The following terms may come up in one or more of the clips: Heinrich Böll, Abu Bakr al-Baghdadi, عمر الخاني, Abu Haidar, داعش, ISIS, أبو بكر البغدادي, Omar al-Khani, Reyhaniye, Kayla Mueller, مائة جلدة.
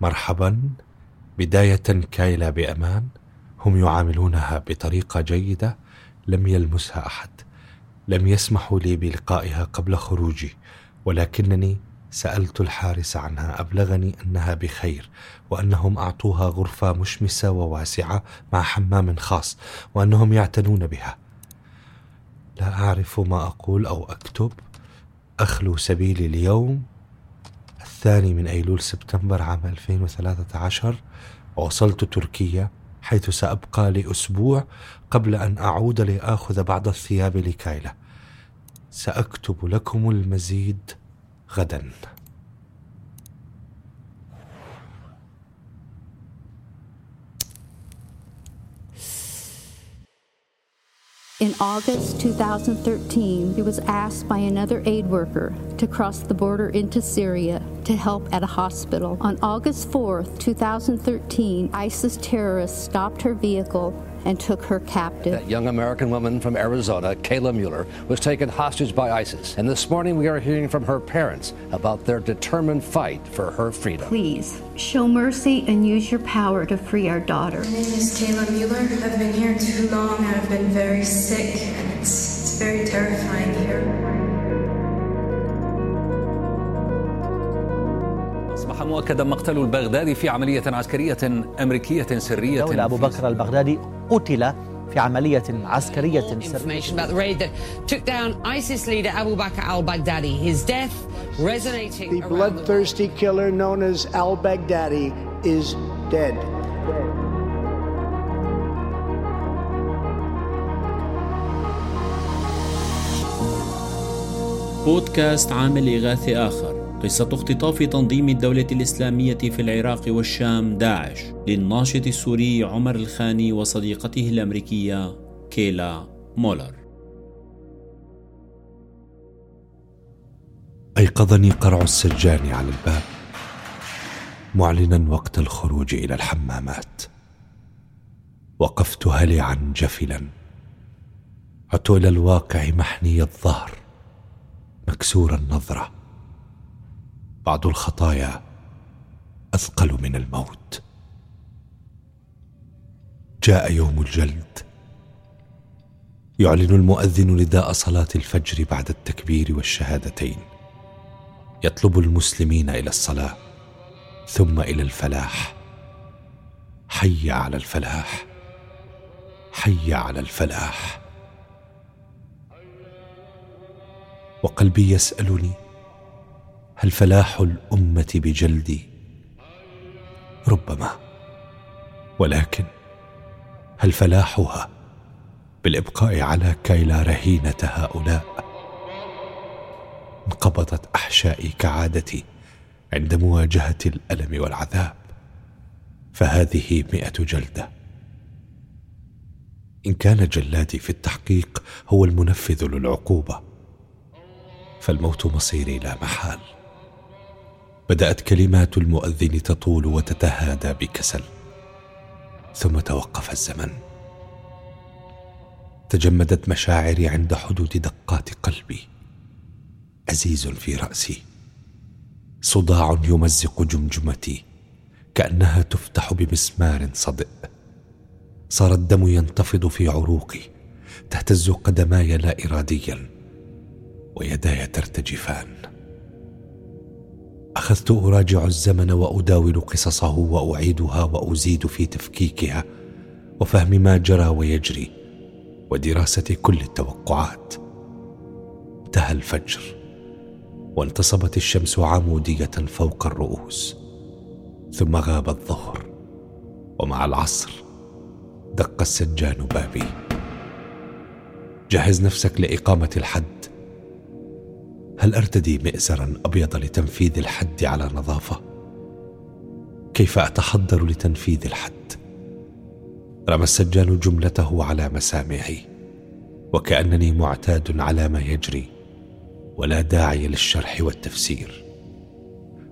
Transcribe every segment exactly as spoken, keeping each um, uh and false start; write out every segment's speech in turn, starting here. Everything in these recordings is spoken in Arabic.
مرحبا، بداية كايلا بأمان. هم يعاملونها بطريقة جيدة لم يلمسها أحد. لم يسمحوا لي بلقائها قبل خروجي، ولكنني سألت الحارس عنها، أبلغني أنها بخير، وأنهم أعطوها غرفة مشمسة وواسعة مع حمام خاص، وأنهم يعتنون بها. لا أعرف ما أقول أو أكتب. أخلو سبيلي اليوم الثاني من أيلول سبتمبر عام ألفين وثلاثة عشر، ووصلت تركيا، حيث سأبقى لأسبوع قبل أن أعود لأخذ بعض الثياب لكايلا. سأكتب لكم المزيد غدا. In August twenty thirteen, he was asked by another aid worker to cross the border into Syria to help at a hospital. On August fourth, twenty thirteen, ISIS terrorists stopped her vehicle and took her captive. That young American woman from Arizona, Kayla Mueller, was taken hostage by ISIS. And this morning we are hearing from her parents about their determined fight for her freedom. Please, show mercy and use your power to free our daughter. My name is Kayla Mueller. I've been here too long. I've been very sick. It's, it's very terrifying here. أصبح مؤكدا مقتل البغدادي في عملية عسكرية أمريكية سرية. قتل أبو بكر البغدادي قتل في عملية عسكرية سرية. The bloodthirsty killer known as al-Baghdadi is dead. بودكاست عامل إغاثي آخر، قصة اختطاف تنظيم الدولة الإسلامية في العراق والشام داعش للناشط السوري عمر الخاني وصديقته الأمريكية كايلا مولر. أيقظني قرع السجان على الباب معلنا وقت الخروج إلى الحمامات. وقفت هلعا جفلا، عدت إلى الواقع محني الظهر مكسور النظرة. بعض الخطايا أثقل من الموت. جاء يوم الجلد. يعلن المؤذن نداء صلاة الفجر بعد التكبير والشهادتين. يطلب المسلمين إلى الصلاة ثم إلى الفلاح. حي على الفلاح، حي على الفلاح. وقلبي يسألني، هل فلاح الأمة بجلدي؟ ربما، ولكن هل فلاحها بالإبقاء على كايلا رهينة هؤلاء؟ انقبضت أحشائي كعادتي عند مواجهة الألم والعذاب، فهذه مئة جلدة. إن كان جلادي في التحقيق هو المنفذ للعقوبة، فالموت مصيري لا محال. بدأت كلمات المؤذن تطول وتتهادى بكسل، ثم توقف الزمن. تجمدت مشاعري عند حدود دقات قلبي. أزيز في رأسي، صداع يمزق جمجمتي كأنها تفتح بمسمار صدئ. صار الدم ينتفض في عروقي، تهتز قدماي لا إراديا، ويداي ترتجفان. أخذت أراجع الزمن وأداول قصصه وأعيدها وأزيد في تفكيكها وفهم ما جرى ويجري ودراسة كل التوقعات. انتهى الفجر وانتصبت الشمس عمودية فوق الرؤوس، ثم غاب الظهر، ومع العصر دق السجان بابي. جهز نفسك لإقامة الحد. هل أرتدي مئزراً أبيض لتنفيذ الحد على نظافة؟ كيف أتحضر لتنفيذ الحد؟ رمى السجان جملته على مسامعي، وكأنني معتاد على ما يجري ولا داعي للشرح والتفسير.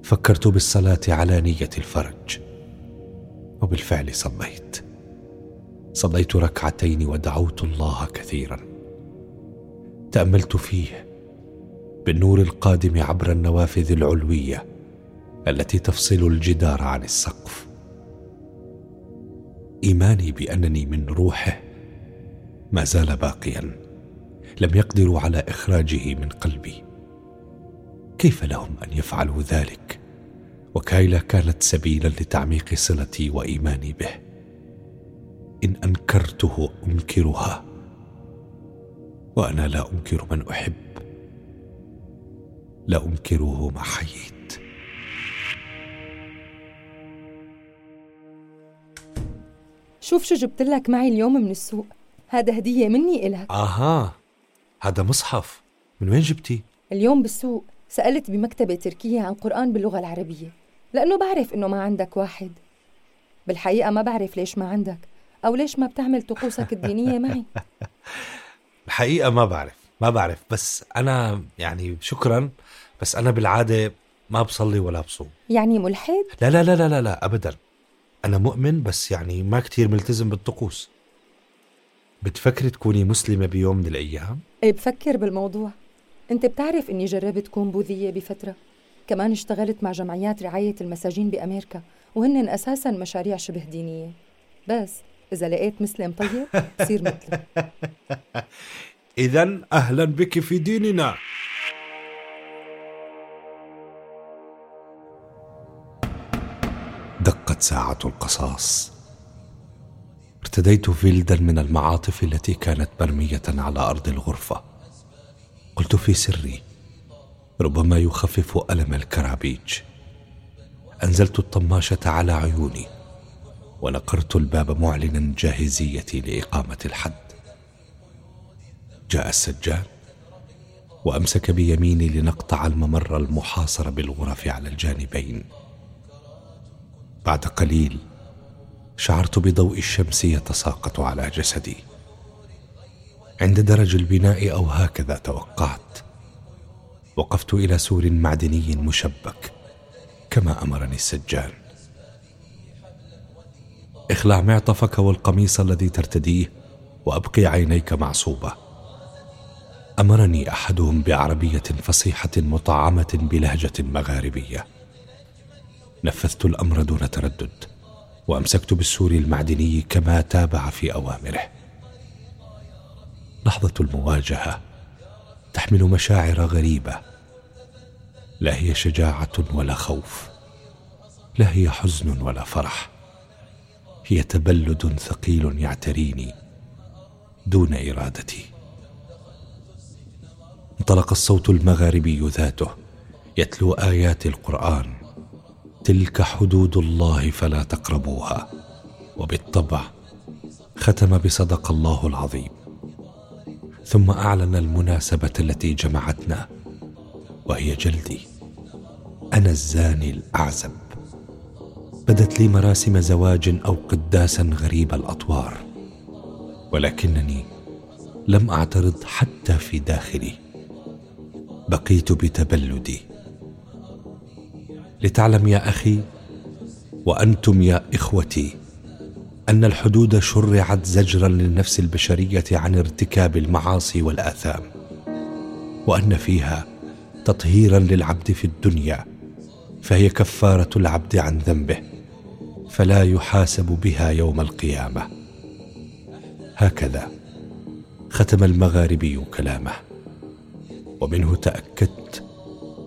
فكرت بالصلاة على نية الفرج، وبالفعل صليت. صليت ركعتين ودعوت الله كثيراً. تأملت فيه بالنور القادم عبر النوافذ العلوية التي تفصل الجدار عن السقف. إيماني بأنني من روحه ما زال باقيا، لم يقدروا على إخراجه من قلبي. كيف لهم أن يفعلوا ذلك؟ وكايلا كانت سبيلا لتعميق صلتي وإيماني به. إن أنكرته أنكرها، وأنا لا أنكر من أحب، لا أنكره ما حييت. شوف شو جبتلك معي اليوم من السوق، هذا هدية مني إلك. آها، هذا مصحف، من وين جبتي؟ اليوم بالسوق سألت بمكتبة تركية عن قرآن باللغة العربية، لأنه بعرف إنه ما عندك واحد. بالحقيقة ما بعرف ليش ما عندك، أو ليش ما بتعمل طقوسك الدينية معي. الحقيقة ما بعرف ما بعرف بس أنا يعني شكرا، بس أنا بالعادة ما بصلي ولا بصوم. يعني ملحد؟ لا لا لا لا لا أبدا، أنا مؤمن بس يعني ما كتير ملتزم بالطقوس. بتفكري تكوني مسلمة بيوم من الأيام؟ إيه بفكر بالموضوع. أنت بتعرف أني جربت كون بوذية بفترة، كمان اشتغلت مع جمعيات رعاية المساجين بأمريكا، وهن أساسا مشاريع شبه دينية. بس إذا لقيت مسلم طيب صير مثله. إذا أهلا بك في ديننا. دقت ساعة القصاص. ارتديت فلدا من المعاطف التي كانت مرمية على أرض الغرفة. قلت في سري ربما يخفف ألم الكرابيج. أنزلت الطماشة على عيوني ونقرت الباب معلنا جاهزيتي لإقامة الحد. جاء السجان وأمسك بيميني لنقطع الممر المحاصر بالغرف على الجانبين. بعد قليل شعرت بضوء الشمس يتساقط على جسدي عند درج البناء، أو هكذا توقعت. وقفت إلى سور معدني مشبك كما أمرني السجان. اخلع معطفك والقميص الذي ترتديه وأبقي عينيك معصوبة، أمرني أحدهم بعربية فصيحة مطعمة بلهجة مغاربية. نفذت الأمر دون تردد وأمسكت بالسور المعدني كما تابع في أوامره. لحظة المواجهة تحمل مشاعر غريبة، لا هي شجاعة ولا خوف، لا هي حزن ولا فرح، هي تبلد ثقيل يعتريني دون إرادتي. انطلق الصوت المغاربي ذاته يتلو آيات القرآن: تلك حدود الله فلا تقربوها. وبالطبع ختم بصدق الله العظيم، ثم أعلن المناسبة التي جمعتنا، وهي جلدي. أنا الزاني الأعزب. بدت لي مراسم زواج أو قداسا غريب الأطوار، ولكنني لم أعترض حتى في داخلي، بقيت بتبلدي. لتعلم يا أخي وأنتم يا إخوتي أن الحدود شرعت زجرا للنفس البشرية عن ارتكاب المعاصي والآثام، وأن فيها تطهيرا للعبد في الدنيا، فهي كفارة العبد عن ذنبه، فلا يحاسب بها يوم القيامة. هكذا ختم المغاربي كلامه، ومنه تأكدت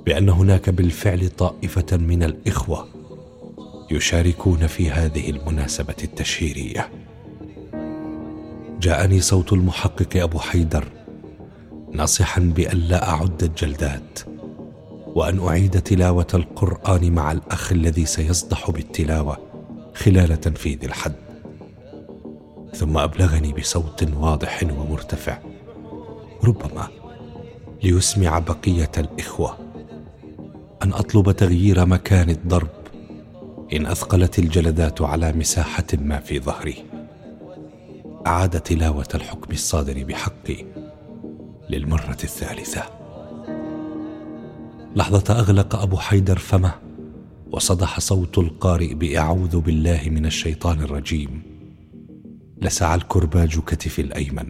بأن هناك بالفعل طائفة من الإخوة يشاركون في هذه المناسبة التشهيرية. جاءني صوت المحقق أبو حيدر ناصحا بأن لا أعد الجلدات، وأن أعيد تلاوة القرآن مع الأخ الذي سيصدح بالتلاوة خلال تنفيذ الحد. ثم أبلغني بصوت واضح ومرتفع، ربما ليسمع بقية الإخوة، أن أطلب تغيير مكان الضرب إن أثقلت الجلدات على مساحة ما في ظهري. أعاد تلاوة الحكم الصادر بحقي للمرة الثالثة. لحظة أغلق أبو حيدر فمه وصدح صوت القارئ بأعوذ بالله من الشيطان الرجيم. لسع الكرباج كتفي الأيمن.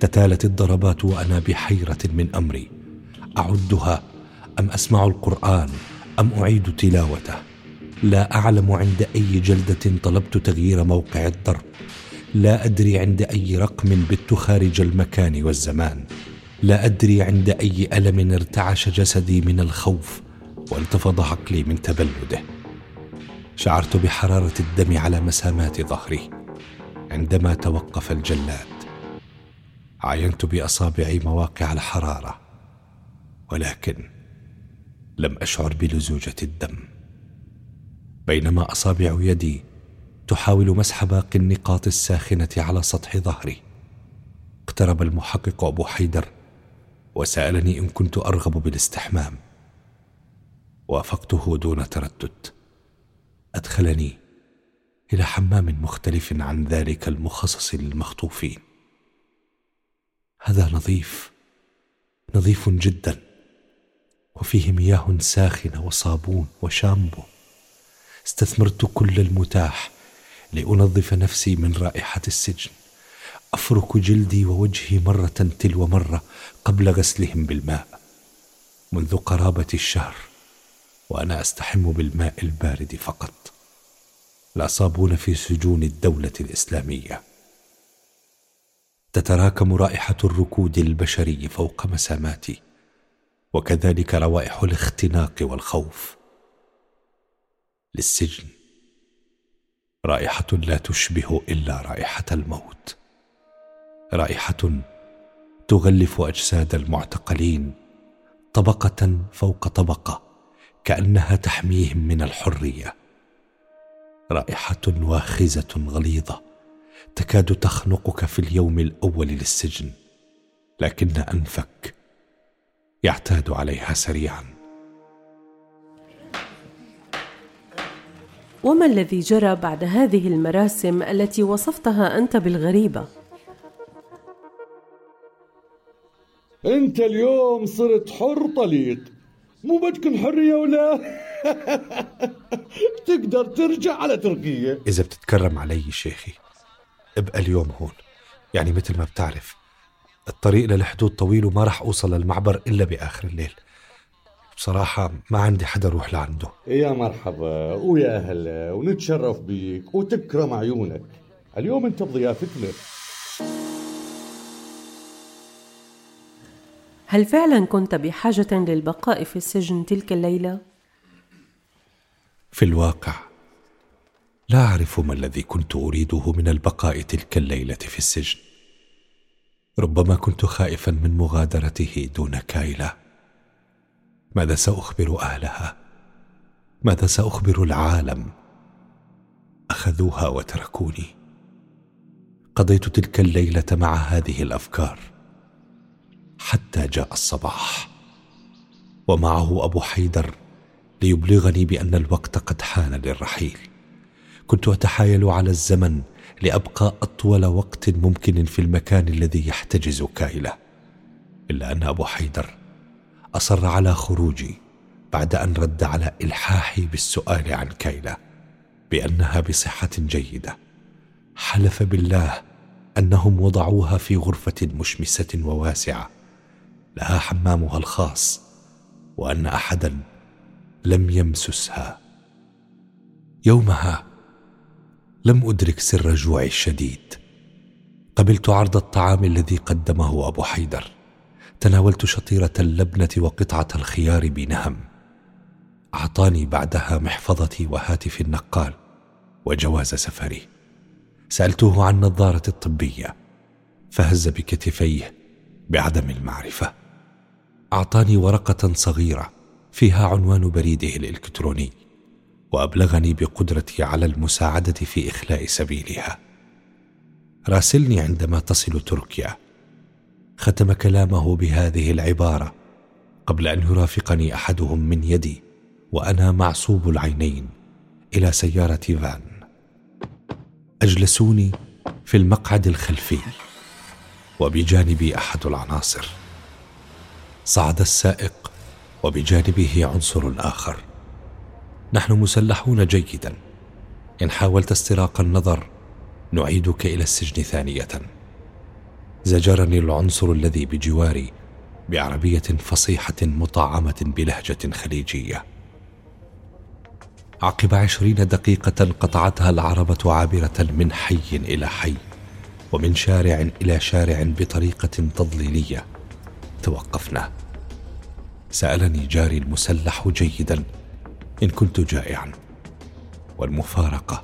تتالت الضربات وأنا بحيرة من أمري، أعدها أم أسمع القرآن أم أعيد تلاوته؟ لا أعلم عند أي جلدة طلبت تغيير موقع الضرب، لا أدري عند أي رقم بت خارج المكان والزمان، لا أدري عند أي ألم ارتعش جسدي من الخوف والتفض عقلي من تبلده. شعرت بحرارة الدم على مسامات ظهري عندما توقف الجلاد. عينت بأصابعي مواقع الحرارة، ولكن لم أشعر بلزوجة الدم، بينما أصابع يدي تحاول مسح باقي النقاط الساخنة على سطح ظهري. اقترب المحقق أبو حيدر وسألني إن كنت أرغب بالاستحمام. وافقته دون تردد. أدخلني إلى حمام مختلف عن ذلك المخصص للمخطوفين. هذا نظيف، نظيف جدا، وفيه مياه ساخنة وصابون وشامبو. استثمرت كل المتاح لأنظف نفسي من رائحة السجن. أفرك جلدي ووجهي مرة تلو مرة قبل غسلهم بالماء. منذ قرابة الشهر وأنا أستحم بالماء البارد فقط. لا صابون في سجون الدولة الإسلامية. تتراكم رائحة الركود البشري فوق مساماتي، وكذلك روائح الاختناق والخوف. للسجن رائحة لا تشبه إلا رائحة الموت، رائحة تغلف أجساد المعتقلين طبقة فوق طبقة كأنها تحميهم من الحرية. رائحة واخزة غليظة تكاد تخنقك في اليوم الأول للسجن، لكن أنفك يعتاد عليها سريعا. وما الذي جرى بعد هذه المراسم التي وصفتها أنت بالغريبة؟ أنت اليوم صرت حر طليق، مو بدكن حرية ولا تقدر ترجع على تركيا. إذا بتتكرم علي شيخي ابقى اليوم هون. يعني مثل ما بتعرف الطريق للحدود طويل وما رح أوصل للمعبر إلا بآخر الليل. بصراحة ما عندي حدا روح لعنده. يا مرحبا ويا أهلا، ونتشرف بيك وتكرم عيونك. اليوم أنت بضيافتنا. هل فعلا كنت بحاجة للبقاء في السجن تلك الليلة؟ في الواقع لا أعرف ما الذي كنت أريده من البقاء تلك الليلة في السجن. ربما كنت خائفا من مغادرته دون كايلا. ماذا سأخبر أهلها؟ ماذا سأخبر العالم؟ أخذوها وتركوني. قضيت تلك الليلة مع هذه الأفكار حتى جاء الصباح، ومعه أبو حيدر ليبلغني بأن الوقت قد حان للرحيل. كنت أتحايل على الزمن لأبقى أطول وقت ممكن في المكان الذي يحتجز كايلا، إلا أن أبو حيدر أصر على خروجي بعد أن رد على إلحاحي بالسؤال عن كايلا بأنها بصحة جيدة. حلف بالله أنهم وضعوها في غرفة مشمسة وواسعة لها حمامها الخاص، وأن أحدا لم يمسسها. يومها لم أدرك سر جوعي الشديد. قبلت عرض الطعام الذي قدمه أبو حيدر. تناولت شطيرة اللبنة وقطعة الخيار بنهم. أعطاني بعدها محفظتي وهاتف النقال وجواز سفري. سألته عن نظارة الطبية فهز بكتفيه بعدم المعرفة. أعطاني ورقة صغيرة فيها عنوان بريده الإلكتروني وأبلغني بقدرتي على المساعدة في إخلاء سبيلها. راسلني عندما تصل تركيا. ختم كلامه بهذه العبارة قبل أن يرافقني أحدهم من يدي وأنا معصوب العينين إلى سيارة فان. أجلسوني في المقعد الخلفي وبجانبي أحد العناصر. صعد السائق وبجانبه عنصر آخر. نحن مسلحون جيدا. إن حاولت استراق النظر نعيدك إلى السجن ثانية. زجرني العنصر الذي بجواري بعربية فصيحة مطعمة بلهجة خليجية. عقب عشرين دقيقة قطعتها العربة عابرة من حي إلى حي ومن شارع إلى شارع بطريقة تضليلية. توقفنا. سألني جاري المسلح جيدا إن كنت جائعا، والمفارقة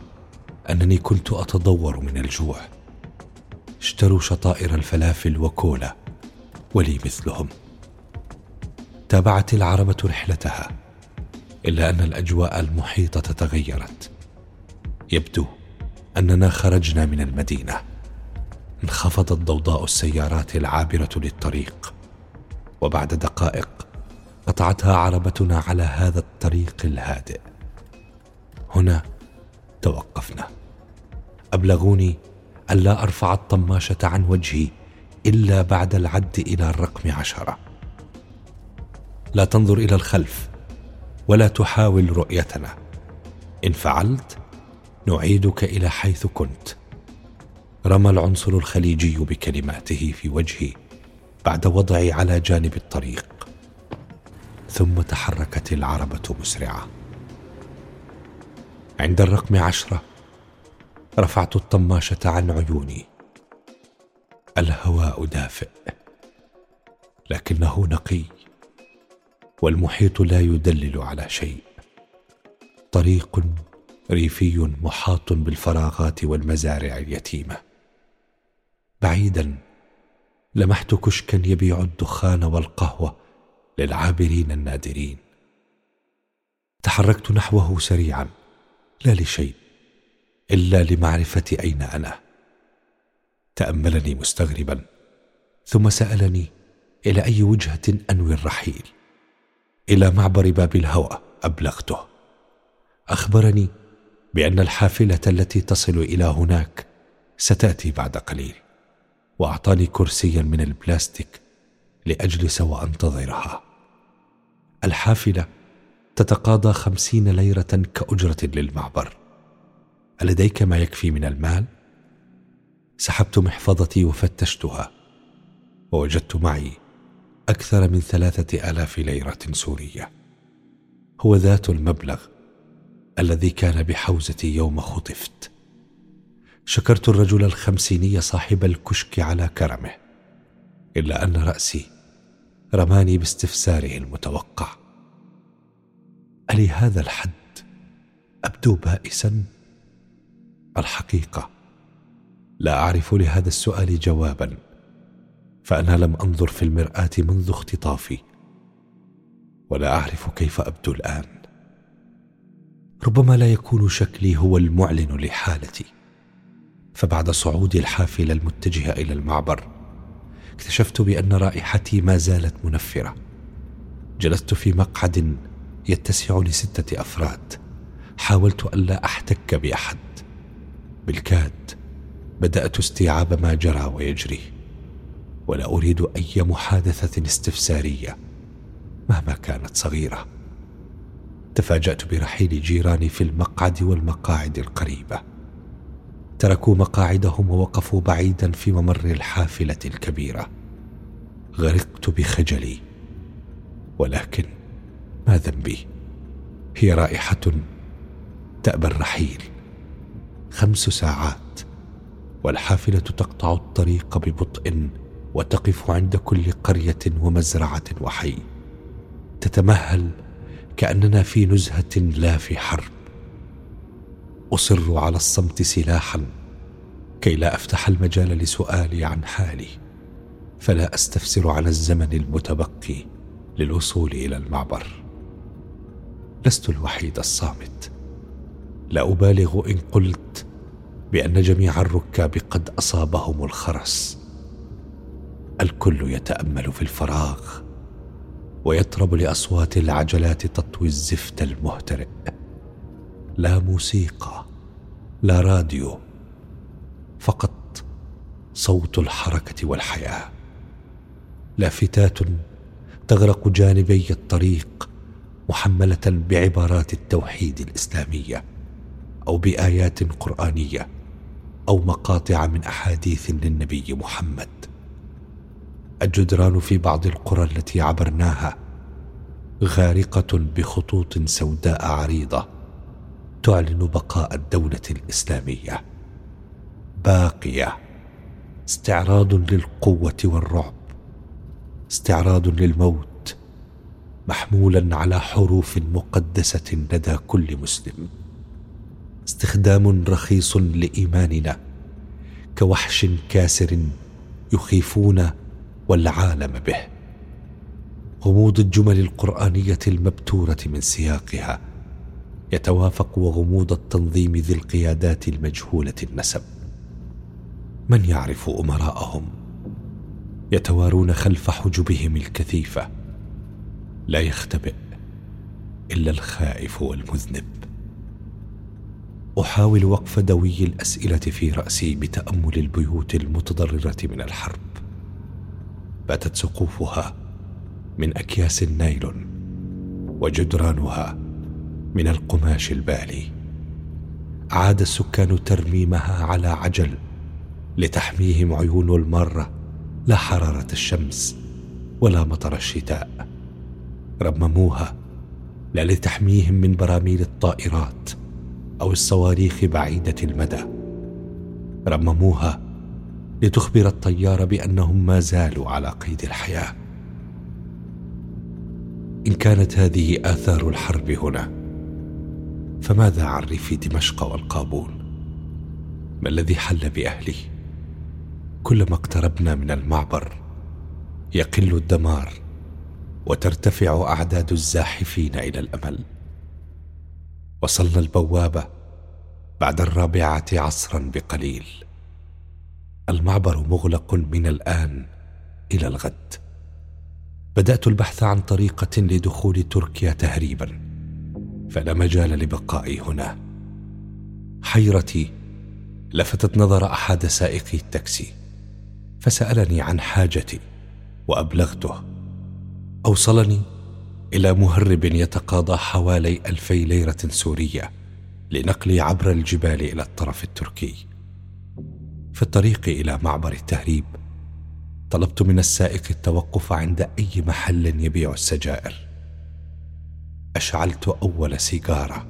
أنني كنت أتضور من الجوع. اشتروا شطائر الفلافل وكولا ولي مثلهم. تابعت العربة رحلتها، إلا أن الأجواء المحيطة تغيرت. يبدو أننا خرجنا من المدينة. انخفضت ضوضاء السيارات العابرة للطريق، وبعد دقائق قطعتها عربتنا على هذا الطريق الهادئ. هنا توقفنا. أبلغوني ألا أرفع الطماشة عن وجهي إلا بعد العد إلى الرقم عشرة. لا تنظر إلى الخلف ولا تحاول رؤيتنا، إن فعلت نعيدك إلى حيث كنت. رمى العنصر الخليجي بكلماته في وجهي بعد وضعي على جانب الطريق، ثم تحركت العربة مسرعة. عند الرقم عشرة رفعت الطماشة عن عيوني. الهواء دافئ لكنه نقي، والمحيط لا يدلل على شيء. طريق ريفي محاط بالفراغات والمزارع اليتيمة. بعيدا لمحت كشكا يبيع الدخان والقهوة للعابرين النادرين. تحركت نحوه سريعا، لا لشيء إلا لمعرفة أين أنا. تأملني مستغربا، ثم سألني إلى أي وجهة أنوي الرحيل. إلى معبر باب الهوى أبلغته. أخبرني بأن الحافلة التي تصل إلى هناك ستأتي بعد قليل، وأعطاني كرسيا من البلاستيك لأجلس وأنتظرها. الحافلة تتقاضى خمسين ليرة كأجرة للمعبر. ألديك ما يكفي من المال؟ سحبت محفظتي وفتشتها، ووجدت معي أكثر من ثلاثة آلاف ليرة سورية، هو ذات المبلغ الذي كان بحوزتي يوم خطفت. شكرت الرجل الخمسيني صاحب الكشك على كرمه، إلا أن رأسي رماني باستفساره المتوقع. ألي هذا الحد أبدو بائسا؟ الحقيقة لا أعرف لهذا السؤال جوابا، فأنا لم أنظر في المرآة منذ اختطافي، ولا أعرف كيف أبدو الآن. ربما لا يكون شكلي هو المعلن لحالتي. فبعد صعود الحافلة المتجهة إلى المعبر اكتشفت بأن رائحتي ما زالت منفرة. جلست في مقعد يتسع لستة أفراد. حاولت ألا أحتك بأحد، بالكاد بدأت استيعاب ما جرى ويجري، ولا أريد أي محادثة استفسارية مهما كانت صغيرة. تفاجأت برحيل جيراني في المقعد والمقاعد القريبة. تركوا مقاعدهم ووقفوا بعيدا في ممر الحافلة الكبيرة. غرقت بخجلي، ولكن ما ذنبي؟ هي رائحة تأبى الرحيل. خمس ساعات والحافلة تقطع الطريق ببطء وتقف عند كل قرية ومزرعة وحي. تتمهل كأننا في نزهة لا في حرب. أصر على الصمت سلاحا كي لا أفتح المجال لسؤالي عن حالي، فلا أستفسر عن الزمن المتبقي للوصول إلى المعبر. لست الوحيد الصامت. لا أبالغ إن قلت بأن جميع الركاب قد أصابهم الخرس. الكل يتأمل في الفراغ ويطرب لأصوات العجلات تطوي الزفت المهترئ. لا موسيقى، لا راديو، فقط صوت الحركة والحياة. لافتات تغرق جانبي الطريق محملة بعبارات التوحيد الإسلامية، أو بآيات قرآنية، أو مقاطع من أحاديث للنبي محمد. الجدران في بعض القرى التي عبرناها غارقة بخطوط سوداء عريضة تعلن بقاء الدولة الإسلامية باقية، استعراض للقوة والرعب، استعراض للموت، محمولا على حروف مقدسة لدى كل مسلم. استخدام رخيص لإيماننا كوحش كاسر يخيفون والعالم به. غموض الجمل القرآنية المبتورة من سياقها يتوافق وغموض التنظيم ذي القيادات المجهولة النسب. من يعرف أمراءهم يتوارون خلف حجبهم الكثيفة، لا يختبئ إلا الخائف والمذنب. أحاول وقف دوي الأسئلة في رأسي بتأمل البيوت المتضررة من الحرب. باتت سقوفها من أكياس النايلون وجدرانها من القماش البالي. عاد السكان ترميمها على عجل لتحميهم عيون المارة، لا حرارة الشمس ولا مطر الشتاء. رمموها لا لتحميهم من براميل الطائرات أو الصواريخ بعيدة المدى، رمموها لتخبر الطيار بأنهم ما زالوا على قيد الحياة. إن كانت هذه آثار الحرب هنا، فماذا عن ريف دمشق والقابون؟ ما الذي حل بأهلي؟ كلما اقتربنا من المعبر يقل الدمار وترتفع أعداد الزاحفين إلى الأمل. وصلنا البوابة بعد الرابعة عصرا بقليل. المعبر مغلق من الآن إلى الغد. بدأت البحث عن طريقة لدخول تركيا تهريبا، فلا مجال لبقائي هنا. حيرتي لفتت نظر أحد سائقي التاكسي فسألني عن حاجتي وأبلغته. أوصلني إلى مهرب يتقاضى حوالي ألفي ليرة سورية لنقلي عبر الجبال إلى الطرف التركي. في الطريق إلى معبر التهريب طلبت من السائق التوقف عند أي محل يبيع السجائر. أشعلت أول سيجارة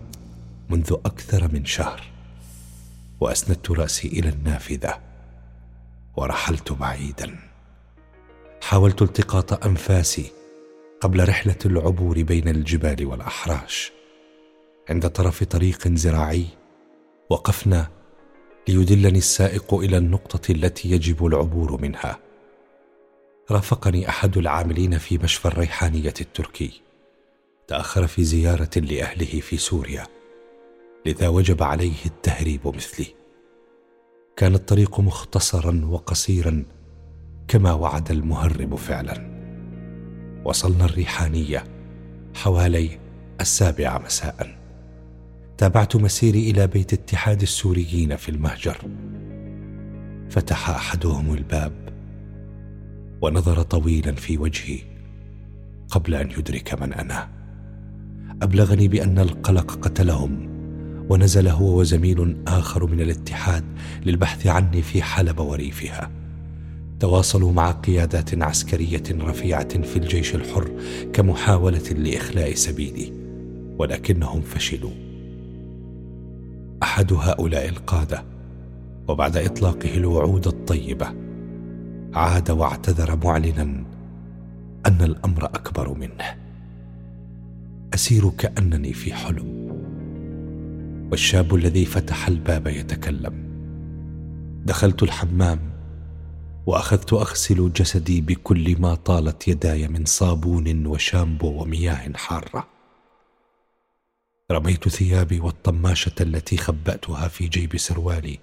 منذ أكثر من شهر وأسندت رأسي إلى النافذة ورحلت بعيدا. حاولت التقاط أنفاسي قبل رحلة العبور بين الجبال والأحراش. عند طرف طريق زراعي وقفنا ليدلني السائق إلى النقطة التي يجب العبور منها. رافقني أحد العاملين في مشفى الريحانية التركي، تأخر في زيارة لأهله في سوريا، لذا وجب عليه التهريب مثلي. كان الطريق مختصرا وقصيرا كما وعد المهرب فعلا. وصلنا الريحانية حوالي السابعة مساء. تابعت مسيري إلى بيت اتحاد السوريين في المهجر. فتح أحدهم الباب ونظر طويلا في وجهي قبل أن يدرك من أنا. أبلغني بأن القلق قتلهم، ونزل هو وزميل آخر من الاتحاد للبحث عني في حلب وريفها. تواصلوا مع قيادات عسكرية رفيعة في الجيش الحر كمحاولة لإخلاء سبيلي، ولكنهم فشلوا. أحد هؤلاء القادة، وبعد إطلاقه الوعود الطيبة، عاد واعتذر معلنا أن الأمر أكبر منه. أسير كأنني في حلم، والشاب الذي فتح الباب يتكلم. دخلت الحمام وأخذت أغسل جسدي بكل ما طالت يداي من صابون وشامبو ومياه حارة. رميت ثيابي والطماشة التي خبأتها في جيب سروالي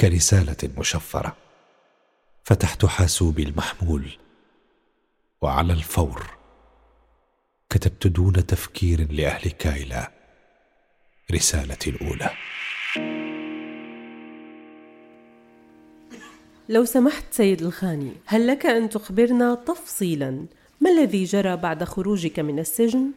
كرسالة مشفرة. فتحت حاسوبي المحمول وعلى الفور كتبت دون تفكير لأهل كايلا رسالتي الأولى. لو سمحت سيد الخاني، هل لك أن تخبرنا تفصيلاً ما الذي جرى بعد خروجك من السجن؟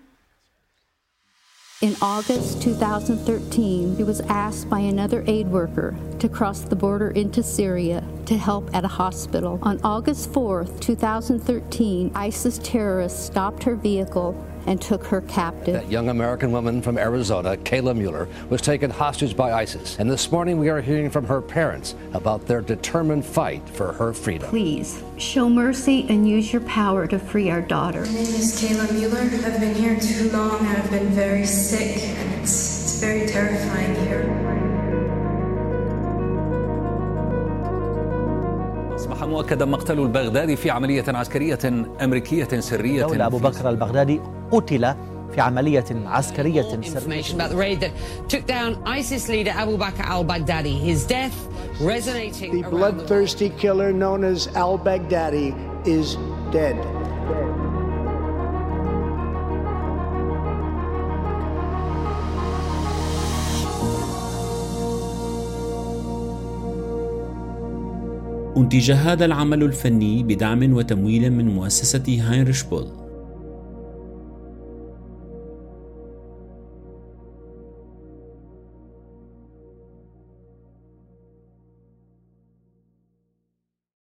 In August twenty thirteen, he was asked by another aid worker to cross the border into Syria to help at a hospital. On August fourth, twenty thirteen, ISIS terrorists stopped her vehicle and took her captive. That young American woman from Arizona, Kayla Mueller, was taken hostage by ISIS. And this morning we are hearing from her parents about their determined fight for her freedom. Please, show mercy and use your power to free our daughter. My name is Kayla Mueller. I've been here too long. I've been very sick, and it's, it's very terrifying here. أصبح مؤكدا مقتل البغدادي في عملية عسكرية أمريكية سرية. مولى أبو بكر البغدادي قتل في عملية عسكرية سرية. The bloodthirsty killer known as al-Baghdadi is dead. أنتج هذا العمل الفني بدعم وتمويل من مؤسسة هاينريش بول.